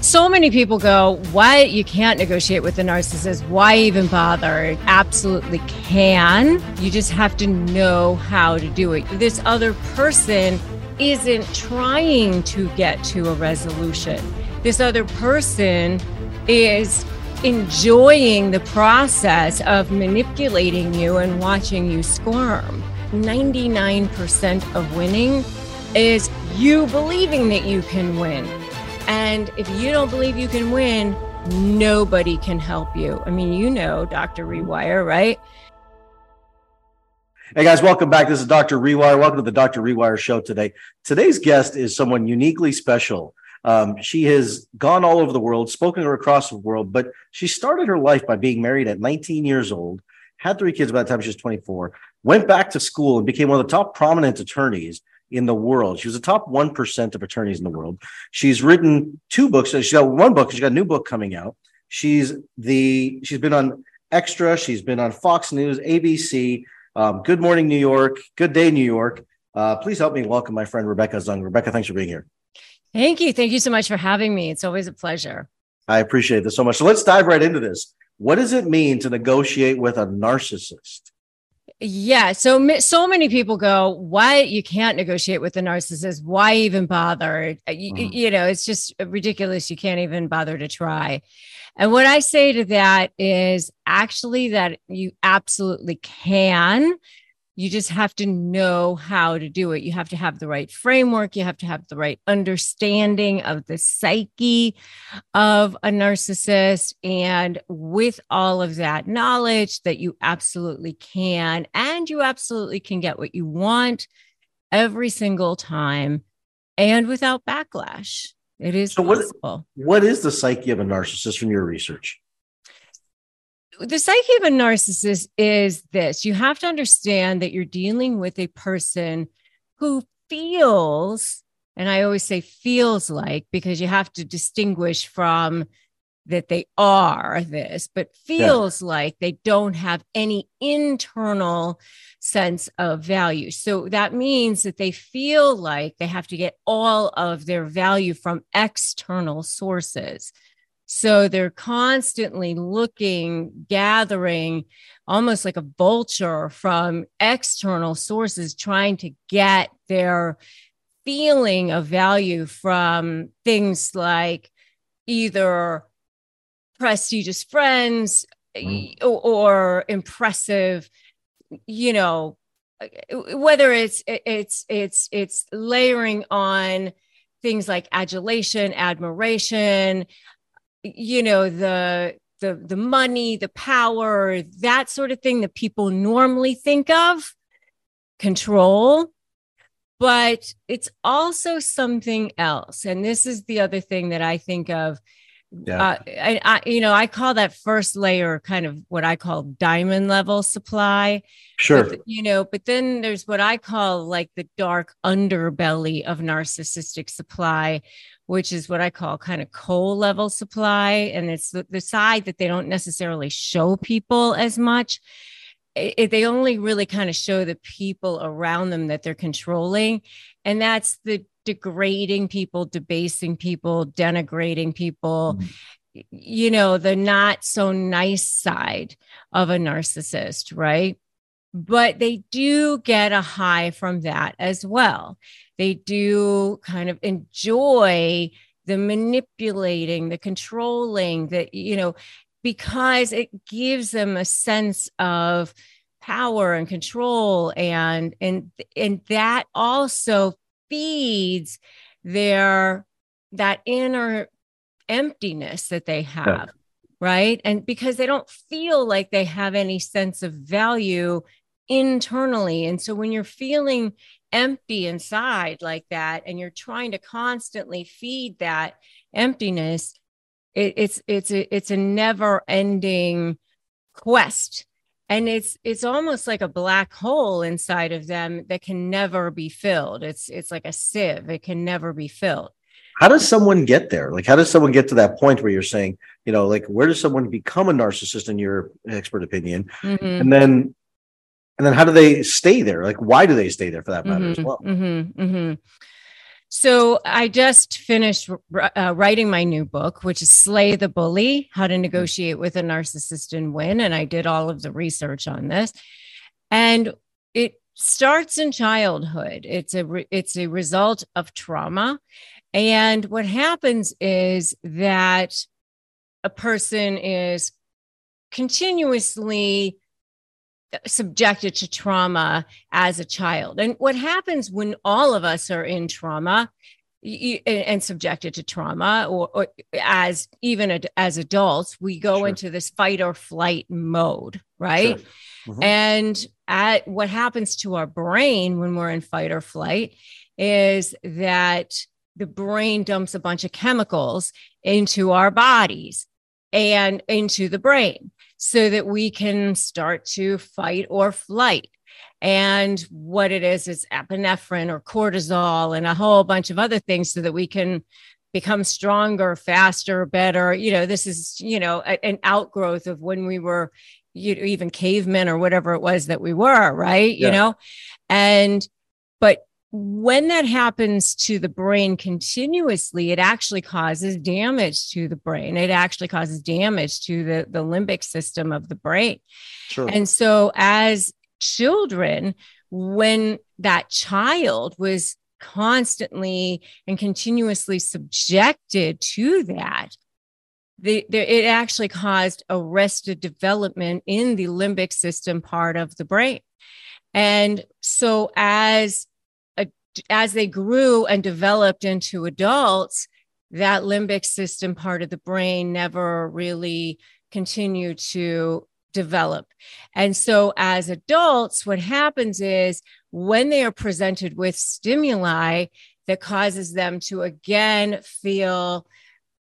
So many people go, why? You can't negotiate with a narcissist. Why even bother? It absolutely can. You just have to know how to do it. This other person isn't trying to get to a resolution. This other person is enjoying the process of manipulating you and watching you squirm. 99% of winning is you believing that you can win. And if you don't believe you can win, nobody can help you. I mean, you know, Dr. Rewire, right? Hey guys, welcome back. This is Dr. Rewire. Welcome to the Dr. Rewire show today. Today's guest is someone uniquely special. She has gone all over the world, spoken across the world, but she started her life by being married at 19 years old, had three kids by the time she was 24, went back to school and became one of the top prominent attorneys in the world. She was the top 1% of attorneys in the world. She's written two books. She's got one book. She's got a new book coming out. She's been on Extra. She's been on Fox News, ABC, Good Morning New York, Good Day New York. Please help me welcome my friend, Rebecca Zung. Rebecca, thanks for being here. Thank you. Thank you so much for having me. It's always a pleasure. I appreciate this so much. So let's dive right into this. What does it mean to negotiate with a narcissist? Yeah. So many people go, why? You can't negotiate with a narcissist. Why even bother? You know, it's just ridiculous. You can't even bother to try. And what I say to that is actually that you absolutely can. You just have to know how to do it. You have to have the right framework. You have to have the right understanding of the psyche of a narcissist. And with all of that knowledge that you absolutely can, and you absolutely can get what you want every single time and without backlash. It is possible. What is the psyche of a narcissist from your research? The psyche of a narcissist is this. You have to understand that you're dealing with a person who feels, and I always say feels like, because you have to distinguish from that they are this, but feels like they don't have any internal sense of value. So that means that they feel like they have to get all of their value from external sources. So they're constantly looking, gathering, almost like a vulture from external sources, trying to get their feeling of value from things like either prestigious friends or impressive, you know, whether it's layering on things like adulation, admiration, you know, the money, the power, that sort of thing that people normally think of, control, but it's also something else. And this is the other thing that I think of. I call that first layer kind of what I call diamond level supply. Sure. But then there's what I call like the dark underbelly of narcissistic supply, which is what I call kind of coal level supply. And it's the side that they don't necessarily show people as much. They only really kind of show the people around them that they're controlling. And that's the degrading people, debasing people, denigrating people, you know, the not so nice side of a narcissist, right? But they do get a high from that as well. They do kind of enjoy the manipulating, the controlling, that, you know, because it gives them a sense of power and control, and that also feeds that inner emptiness that they have. Yeah. Right. And because they don't feel like they have any sense of value internally. And so when you're feeling empty inside like that, and you're trying to constantly feed that emptiness, it's a never ending quest. And it's almost like a black hole inside of them that can never be filled. It's like a sieve. It can never be filled. How does someone get there? Like, how does someone get to that point where you're saying, you know, like, where does someone become a narcissist in your expert opinion? Mm-hmm. And then how do they stay there? Like, why do they stay there for that matter as well? Mm-hmm. Mm-hmm. So I just finished writing my new book, which is Slay the Bully, How to Negotiate with a Narcissist and Win. And I did all of the research on this. And it starts in childhood. It's a result of trauma. And what happens is that a person is continuously subjected to trauma as a child. And what happens when all of us are in trauma and subjected to trauma, or as even as adults, we go into this fight or flight mode, right? Sure. Mm-hmm. And what happens to our brain when we're in fight or flight is that the brain dumps a bunch of chemicals into our bodies and into the brain, so that we can start to fight or flight. And what it is epinephrine or cortisol and a whole bunch of other things so that we can become stronger, faster, better. You know, this is, you know, an outgrowth of when we were even cavemen or whatever it was that we were, right? Yeah. You know, but when that happens to the brain continuously, it actually causes damage to the brain. It actually causes damage to the limbic system of the brain. Sure. And so as children, when that child was constantly and continuously subjected to that, it actually caused arrested development in the limbic system part of the brain. And so as they grew and developed into adults, that limbic system part of the brain never really continued to develop. And so as adults, what happens is when they are presented with stimuli that causes them to again feel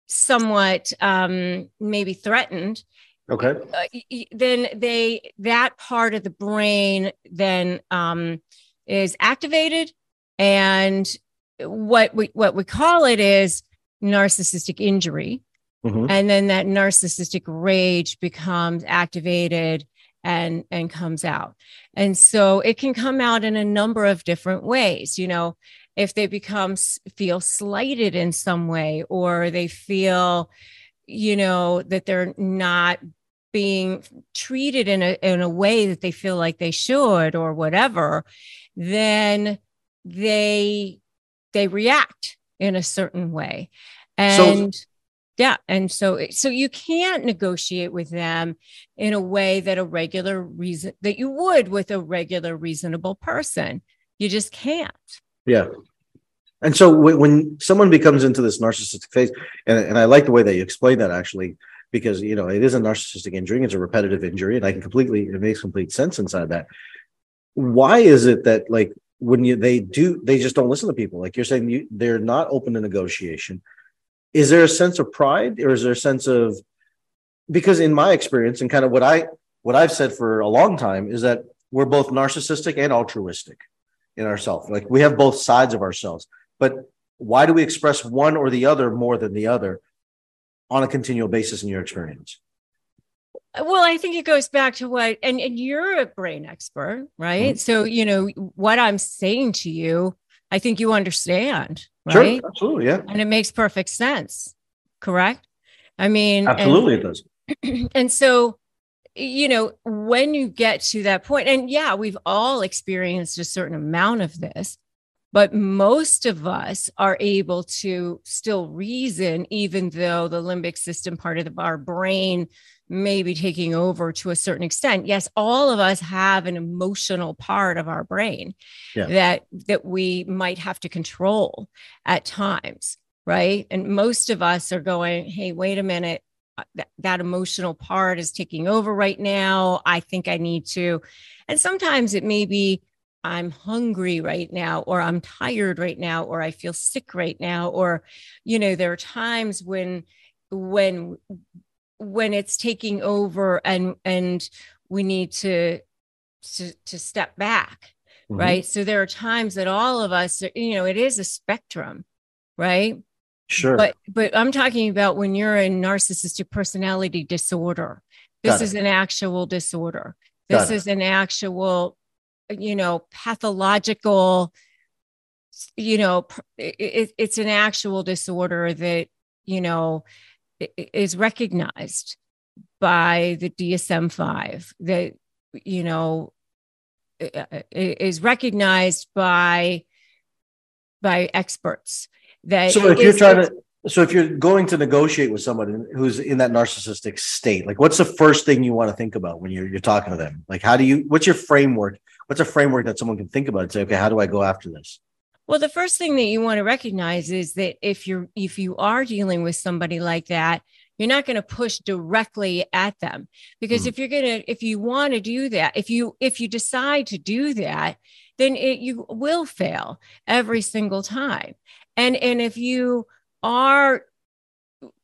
somewhat maybe threatened, then that part of the brain then is activated. And what we call it is narcissistic injury. Mm-hmm. And then that narcissistic rage becomes activated and comes out. And so it can come out in a number of different ways. You know, if they feel slighted in some way, or they feel, you know, that they're not being treated in a way that they feel like they should or whatever, then they react in a certain way. And so you can't negotiate with them in a way that you would with a regular reasonable person. You just can't. Yeah. And so when someone becomes into this narcissistic phase, and I like the way that you explain that, actually, because, you know, it is a narcissistic injury. It's a repetitive injury. And it makes complete sense inside that. Why is it that, like, when they just don't listen to people? Like you're saying, they're not open to negotiation. Is there a sense of pride, or is there a sense of, because in my experience and kind of what I've said for a long time is that we're both narcissistic and altruistic in ourselves. Like we have both sides of ourselves, but why do we express one or the other more than the other on a continual basis in your experience? Well, I think it goes back to and you're a brain expert, right? Mm-hmm. So, you know, what I'm saying to you, I think you understand, right? Sure, absolutely, yeah. And it makes perfect sense, correct? I mean, absolutely, it does. And so, you know, when you get to that point, and yeah, we've all experienced a certain amount of this, but most of us are able to still reason, even though the limbic system part of our brain may be taking over to a certain extent. Yes, all of us have an emotional part of our brain that we might have to control at times, right? And most of us are going, hey, wait a minute, that emotional part is taking over right now. I think I need to. And sometimes it may be, I'm hungry right now, or I'm tired right now, or I feel sick right now, or, you know, there are times when it's taking over and we need to step back. Mm-hmm. Right. So there are times that all of us, you know, it is a spectrum, right? Sure. But I'm talking about when you're in narcissistic personality disorder. This is an actual disorder. This is an actual, you know, pathological you know, it's an actual disorder that, you know, is recognized by the DSM-5, that, you know, is recognized by experts. That so if you're if you're going to negotiate with someone who's in that narcissistic state, like, what's the first thing you want to think about when you're talking to them? Like, what's your framework? What's a framework that someone can think about and say, okay, how do I go after this? Well, the first thing that you want to recognize is that if you are dealing with somebody like that, you're not going to push directly at them, because if you decide to do that, then you will fail every single time. And if you are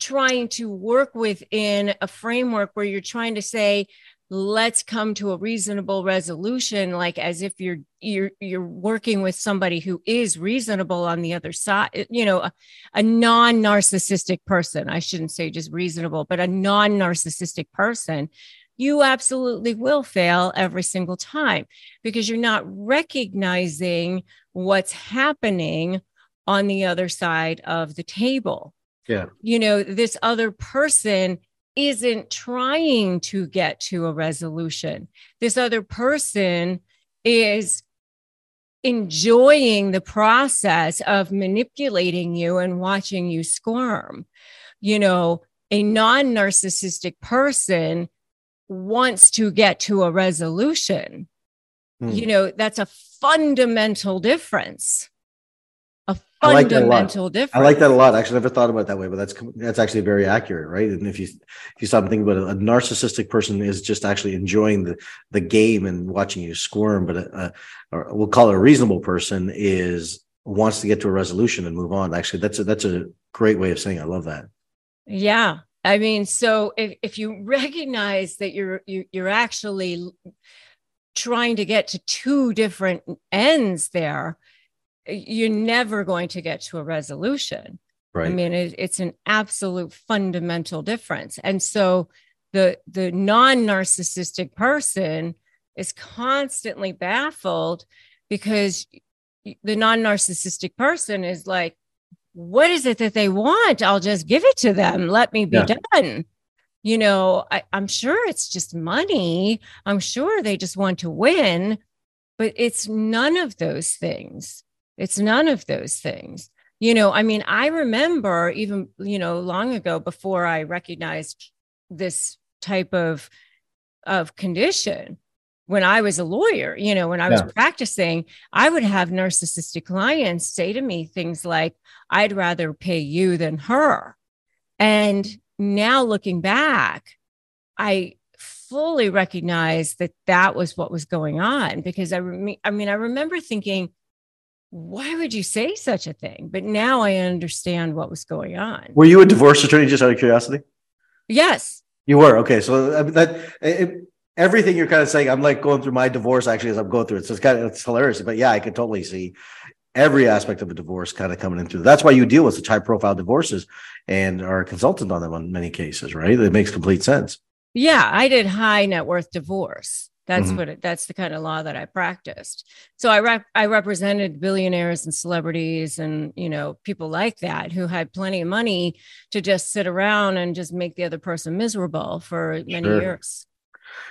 trying to work within a framework where you're trying to say, let's come to a reasonable resolution, like as if you're working with somebody who is reasonable on the other side, you know, a non-narcissistic person. I shouldn't say just reasonable, but a non-narcissistic person. You absolutely will fail every single time, because you're not recognizing what's happening on the other side of the table. Yeah, you know, this other person isn't trying to get to a resolution. This other person is enjoying the process of manipulating you and watching you squirm. You know, a non-narcissistic person wants to get to a resolution. You know, that's a fundamental difference. I like that a lot. I actually never thought about it that way, but that's actually very accurate, right? And if you stop and think about it, a narcissistic person is just actually enjoying the game and watching you squirm. But or we'll call it a reasonable person wants to get to a resolution and move on. Actually, that's a great way of saying it. I love that. Yeah, I mean, so if you recognize that you're actually trying to get to two different ends there, you're never going to get to a resolution. Right. I mean, it's an absolute fundamental difference. And so the non-narcissistic person is constantly baffled, because the non-narcissistic person is like, what is it that they want? I'll just give it to them. Let me be done. You know, I'm sure it's just money. I'm sure they just want to win, but it's none of those things. It's none of those things. You know, I mean, I remember even, you know, long ago, before I recognized this type of condition, when I was a lawyer, you know, when I was practicing, I would have narcissistic clients say to me things like, I'd rather pay you than her. And now looking back, I fully recognize that that was what was going on, because I remember thinking, why would you say such a thing? But now I understand what was going on. Were you a divorce attorney, just out of curiosity? Yes. You were. Okay. So everything you're kind of saying, I'm like going through my divorce actually as I'm going through it. So it's hilarious, but yeah, I could totally see every aspect of a divorce kind of coming into it. That's why you deal with such high profile divorces and are a consultant on them on many cases, right? It makes complete sense. Yeah. I did high net worth divorce. That's that's the kind of law that I practiced. So I represented billionaires and celebrities and, you know, people like that who had plenty of money to just sit around and just make the other person miserable for many years.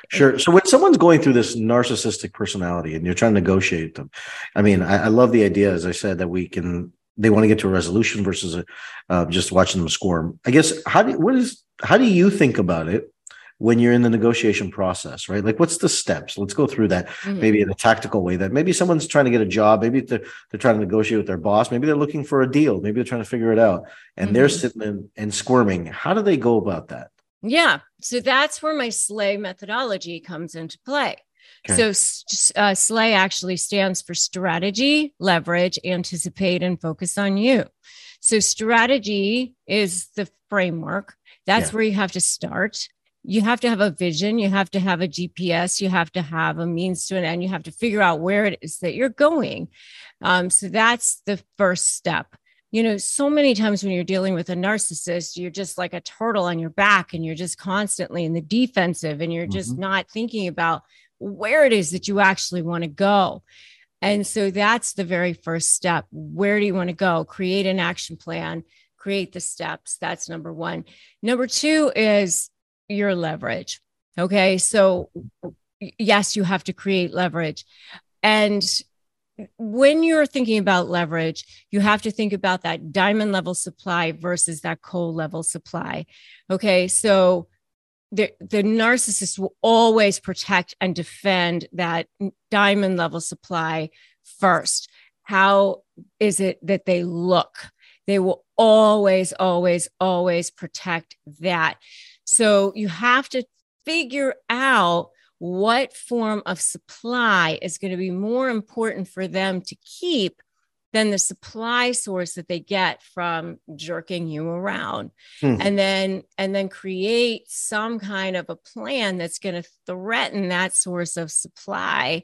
Sure. So when someone's going through this narcissistic personality and you're trying to negotiate them, I mean, I love the idea, as I said, that they want to get to a resolution versus just watching them squirm. I guess, how do you think about it when you're in the negotiation process, right? Like, what's the steps? Let's go through that, maybe in a tactical way, that maybe someone's trying to get a job. Maybe they're trying to negotiate with their boss. Maybe they're looking for a deal. Maybe they're trying to figure it out, and they're sitting and squirming. How do they go about that? Yeah. So that's where my SLAY methodology comes into play. Okay. So SLAY actually stands for strategy, leverage, anticipate, and focus on you. So strategy is the framework. That's where you have to start. You have to have a vision, you have to have a GPS, you have to have a means to an end, you have to figure out where it is that you're going. So that's the first step. You know, so many times when you're dealing with a narcissist, you're just like a turtle on your back and you're just constantly in the defensive and you're just not thinking about where it is that you actually want to go. And so that's the very first step. Where do you want to go? Create an action plan, create the steps. That's number one. Number two is your leverage. Okay. So yes, you have to create leverage. And when you're thinking about leverage, you have to think about that diamond level supply versus that coal level supply. Okay. So the narcissist will always protect and defend that diamond level supply first. How is it that they look? They will always, always, always protect that. So you have to figure out what form of supply is going to be more important for them to keep than the supply source that they get from jerking you around. And then create some kind of a plan that's going to threaten that source of supply.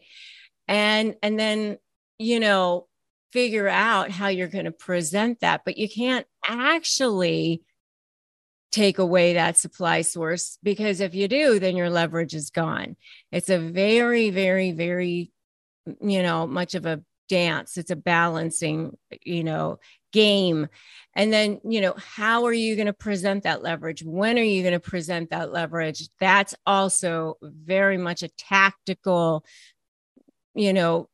And then, you know, figure out how you're going to present that, but you can't actually take away that supply source, because if you do, then your leverage is gone. It's a very, very, very, you know, much of a dance. It's a balancing, you know, game. And then, you know, how are you going to present that leverage? When are you going to present that leverage? That's also very much a tactical, you know,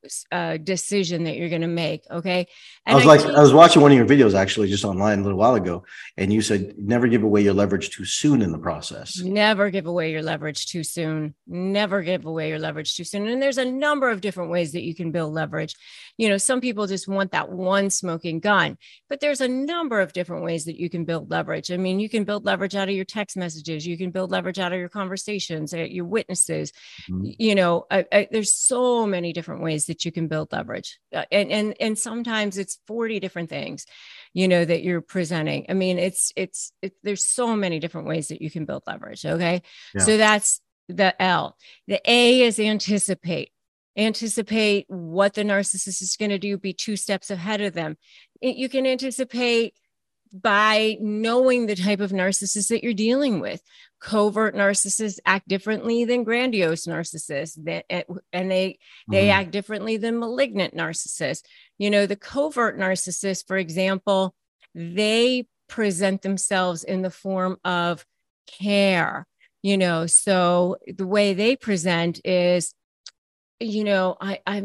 decision that you're going to make. Okay. And I was watching one of your videos actually just online a little while ago, and you said, never give away your leverage too soon in the process. Never give away your leverage too soon. Never give away your leverage too soon. And there's a number of different ways that you can build leverage. You know, some people just want that one smoking gun, but there's a number of different ways that you can build leverage. I mean, you can build leverage out of your text messages. You can build leverage out of your conversations, your witnesses, you know, there's so many different ways that you can build leverage. And sometimes it's 40 different things, you know, that you're presenting. I mean, there's so many different ways that you can build leverage. Okay. Yeah. So that's the L. The A is anticipate. Anticipate what the narcissist is going to do, be two steps ahead of them. You can anticipate by knowing the type of narcissist that you're dealing with. Covert narcissists act differently than grandiose narcissists, and they act differently than malignant narcissists. You know, the covert narcissists, for example, they present themselves in the form of care, you know, so the way they present is, you know, I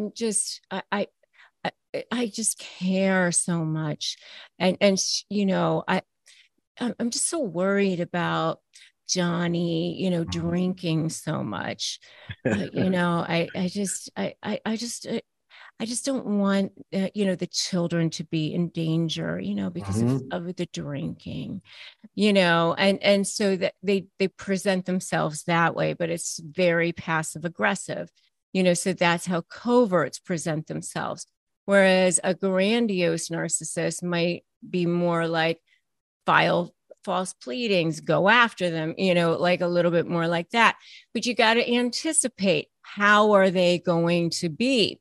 just care so much. And, you know, I'm just so worried about Johnny, you know, drinking so much, you know, I just don't want, you know, the children to be in danger, you know, because of the drinking, you know, and so that they present themselves that way, but it's very passive aggressive, you know, so that's how coverts present themselves. Whereas a grandiose narcissist might be more like file false pleadings, go after them, you know, like a little bit more like that. But you got to anticipate, how are they going to be?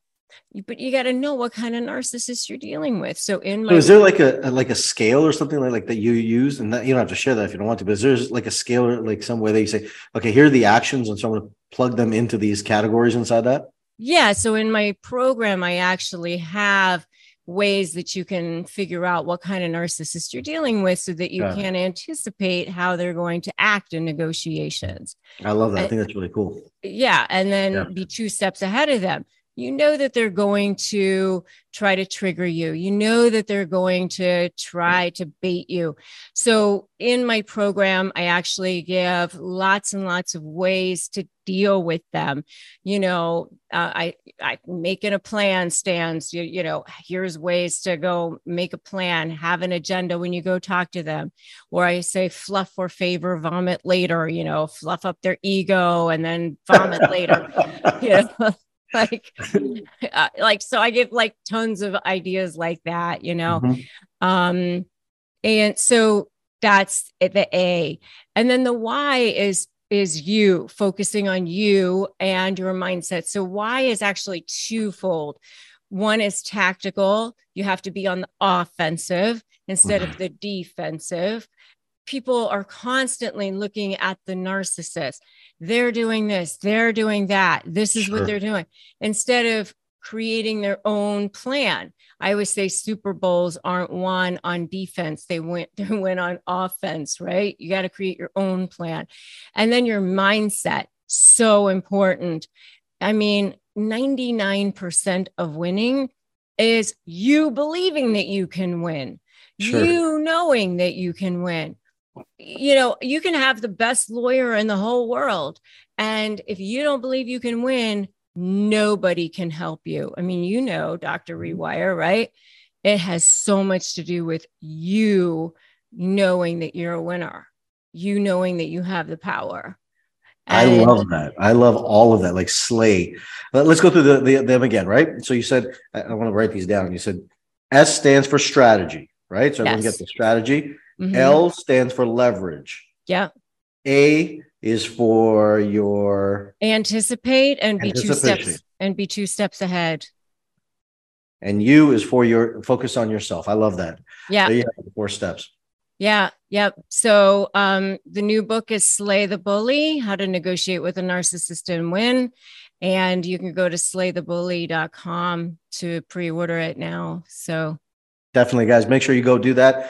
But you got to know what kind of narcissist you're dealing with. So is there like a scale or something like that you use? And that, you don't have to share that if you don't want to, but is there like a scale or like some way that you say, okay, here are the actions, and so I'm going to plug them into these categories inside that? Yeah. So in my program, I actually have ways that you can figure out what kind of narcissist you're dealing with so that you can anticipate how they're going to act in negotiations. I love that. I think that's really cool. Yeah. And then be two steps ahead of them. You know that they're going to try to trigger you. You know that they're going to try to bait you. So in my program, I actually give lots and lots of ways to deal with them. You know, I making a plan stands, you know, here's ways to go make a plan, have an agenda when you go talk to them. Or I say fluff for favor, vomit later, you know, fluff up their ego and then vomit later. You know? So I give like tons of ideas like that, you know? And so that's the A. And then the Y is you, focusing on you and your mindset. So Y is actually twofold. One is tactical. You have to be on the offensive instead of the defensive. People are constantly looking at the narcissist. They're doing this, they're doing that. This is what they're doing. Instead of creating their own plan. I always say Super Bowls aren't won on defense. They went on offense, right? You got to create your own plan. And then your mindset, so important. I mean, 99% of winning is you believing that you can win, sure. You knowing that you can win. You know, you can have the best lawyer in the whole world, and if you don't believe you can win, nobody can help you. I mean, you know, Dr. Rewire, right? It has so much to do with you knowing that you're a winner, you knowing that you have the power. And I love that. I love all of that. Like slay. Let's go through them again, right? So you said, I want to write these down. You said S stands for strategy, right? So everyone gets the strategy. Mm-hmm. L stands for leverage. Yeah. A is for your anticipate and be 2 steps ahead. And U is for your focus on yourself. I love that. Yeah. So you have the 4 steps. Yeah. Yep. So the new book is Slay the Bully, How to Negotiate with a Narcissist and Win. And you can go to slaythebully.com to pre-order it now. So definitely, guys, make sure you go do that.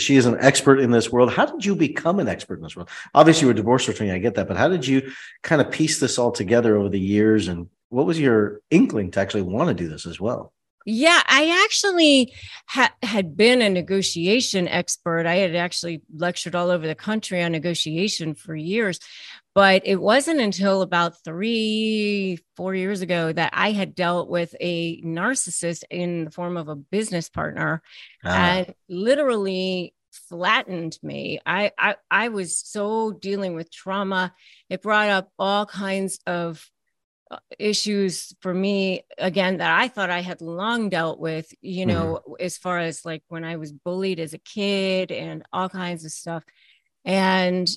She is an expert in this world. How did you become an expert in this world? Obviously, you were a divorce attorney. I get that. But how did you kind of piece this all together over the years? And what was your inkling to actually want to do this as well? Yeah, I actually had been a negotiation expert. I had actually lectured all over the country on negotiation for years, but it wasn't until about 3-4 years ago that I had dealt with a narcissist in the form of a business partner and literally flattened me. I was so dealing with trauma. It brought up all kinds of issues for me, again, that I thought I had long dealt with, you know, as far as like when I was bullied as a kid and all kinds of stuff. And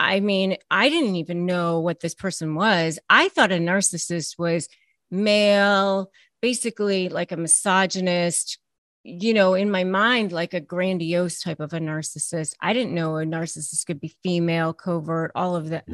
I mean, I didn't even know what this person was. I thought a narcissist was male, basically like a misogynist, you know, in my mind, like a grandiose type of a narcissist. I didn't know a narcissist could be female, covert, all of that.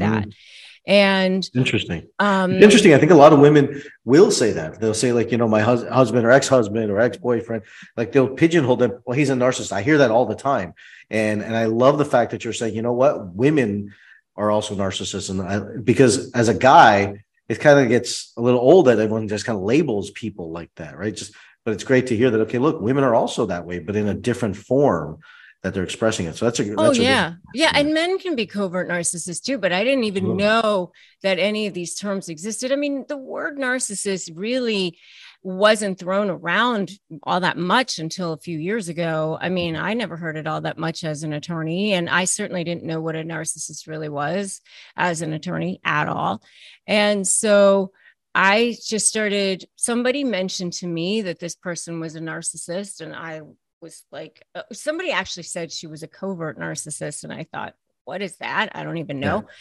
And interesting. I think a lot of women will say that. They'll say like, you know, my husband or ex-husband or ex-boyfriend, like they'll pigeonhole them. Well, he's a narcissist. I hear that all the time. And I love the fact that you're saying, you know what, women are also narcissists. And because as a guy, it kind of gets a little old that everyone just kind of labels people like that, right? But it's great to hear that, okay, look, women are also that way, but in a different form that they're expressing it. So that's yeah. And men can be covert narcissists too, but I didn't even know that any of these terms existed. I mean, the word narcissist really wasn't thrown around all that much until a few years ago. I mean, I never heard it all that much as an attorney, and I certainly didn't know what a narcissist really was as an attorney at all. And so I just started, somebody mentioned to me that this person was a narcissist, and I was like, somebody actually said she was a covert narcissist. And I thought, what is that? I don't even know. Yeah.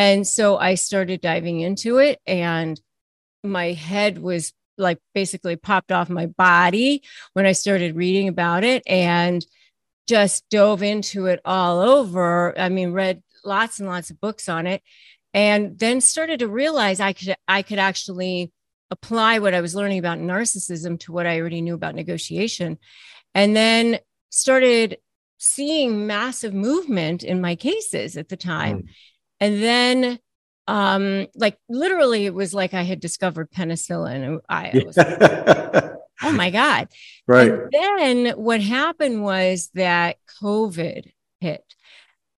And so I started diving into it, and my head was like basically popped off my body when I started reading about it and just dove into it all over. I mean, read lots and lots of books on it, and then started to realize I could actually apply what I was learning about narcissism to what I already knew about negotiation. And then started seeing massive movement in my cases at the time. And then like literally it was like I had discovered penicillin. I was like, oh my God. Right. And then what happened was that COVID hit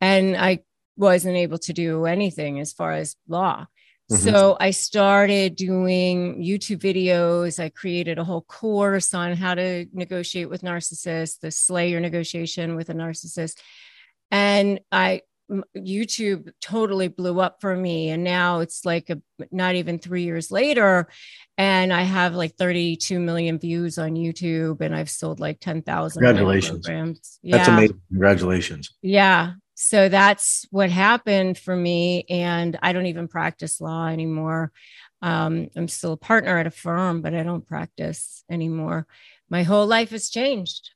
and I wasn't able to do anything as far as law. So I started doing YouTube videos. I created a whole course on how to negotiate with narcissists, the slay your negotiation with a narcissist. And YouTube totally blew up for me. And now it's like not even 3 years later. And I have like 32 million views on YouTube, and I've sold like 10,000 programs. Yeah. That's amazing. Congratulations. Yeah. So that's what happened for me. And I don't even practice law anymore. I'm still a partner at a firm, but I don't practice anymore. My whole life has changed.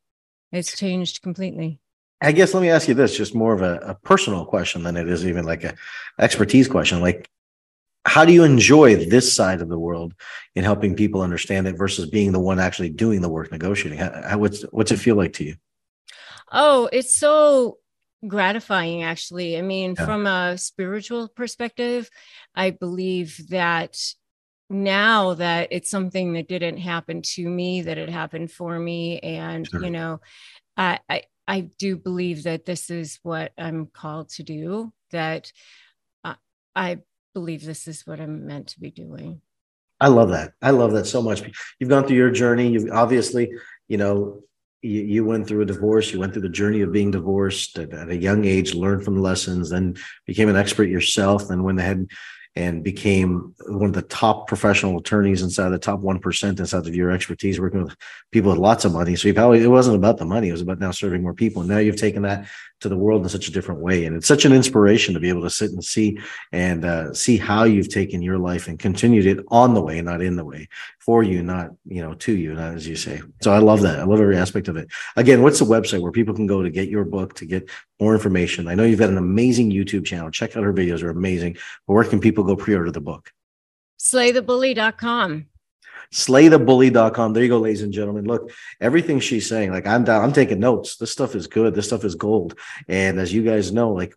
It's changed completely. I guess let me ask you this, just more of a personal question than it is even like an expertise question. Like, how do you enjoy this side of the world in helping people understand it versus being the one actually doing the work negotiating? What's it feel like to you? Oh, it's so gratifying, actually. I mean, from a spiritual perspective, I believe that now that it's something that didn't happen to me, that it happened for me. And, you know, I do believe that this is what I'm called to do, that I believe this is what I'm meant to be doing. I love that. I love that so much. You've gone through your journey. You've obviously, you know, you went through a divorce. You went through the journey of being divorced at a young age, learned from lessons, then became an expert yourself, then went ahead and became one of the top professional attorneys inside the top 1% inside of your expertise, working with people with lots of money. So you probably, it wasn't about the money. It was about now serving more people. And now you've taken that to the world in such a different way. And it's such an inspiration to be able to sit and see how you've taken your life and continued it on the way, not in the way, for you, not, you know, to you, not as you say. So I love that. I love every aspect of it. Again, what's the website where people can go to get your book, to get more information? I know you've got an amazing YouTube channel. Check out her videos. Are amazing. But where can people go pre-order the book? Slaythebully.com. Slaythebully.com. There you go, ladies and gentlemen. Look, everything she's saying, like, I'm down, I'm taking notes. This stuff is good. This stuff is gold. And as you guys know, like,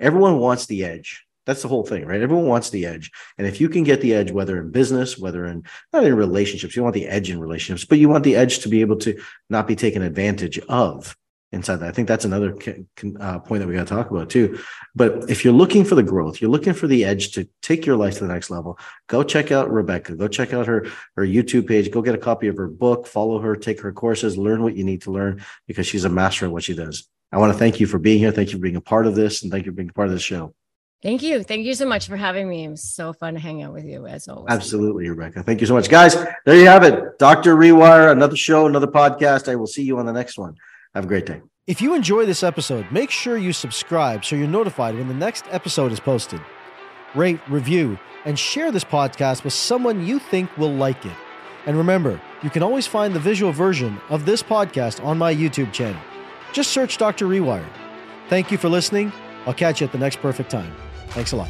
everyone wants the edge. That's the whole thing, right? Everyone wants the edge. And if you can get the edge, whether in business, whether in, not in relationships, you want the edge in relationships, but you want the edge to be able to not be taken advantage of inside that. I think that's another point that we got to talk about too. But if you're looking for the growth, you're looking for the edge to take your life to the next level, go check out Rebecca, go check out her YouTube page, go get a copy of her book, follow her, take her courses, learn what you need to learn, because she's a master at what she does. I want to thank you for being here. Thank you for being a part of this, and thank you for being a part of the show. Thank you. Thank you so much for having me. It was so fun to hang out with you, as always. Absolutely, Rebecca. Thank you so much. Guys, there you have it. Dr. Rewire, another show, another podcast. I will see you on the next one. Have a great day. If you enjoy this episode, make sure you subscribe so you're notified when the next episode is posted. Rate, review, and share this podcast with someone you think will like it. And remember, you can always find the visual version of this podcast on my YouTube channel. Just search Dr. Rewire. Thank you for listening. I'll catch you at the next perfect time. Thanks a lot.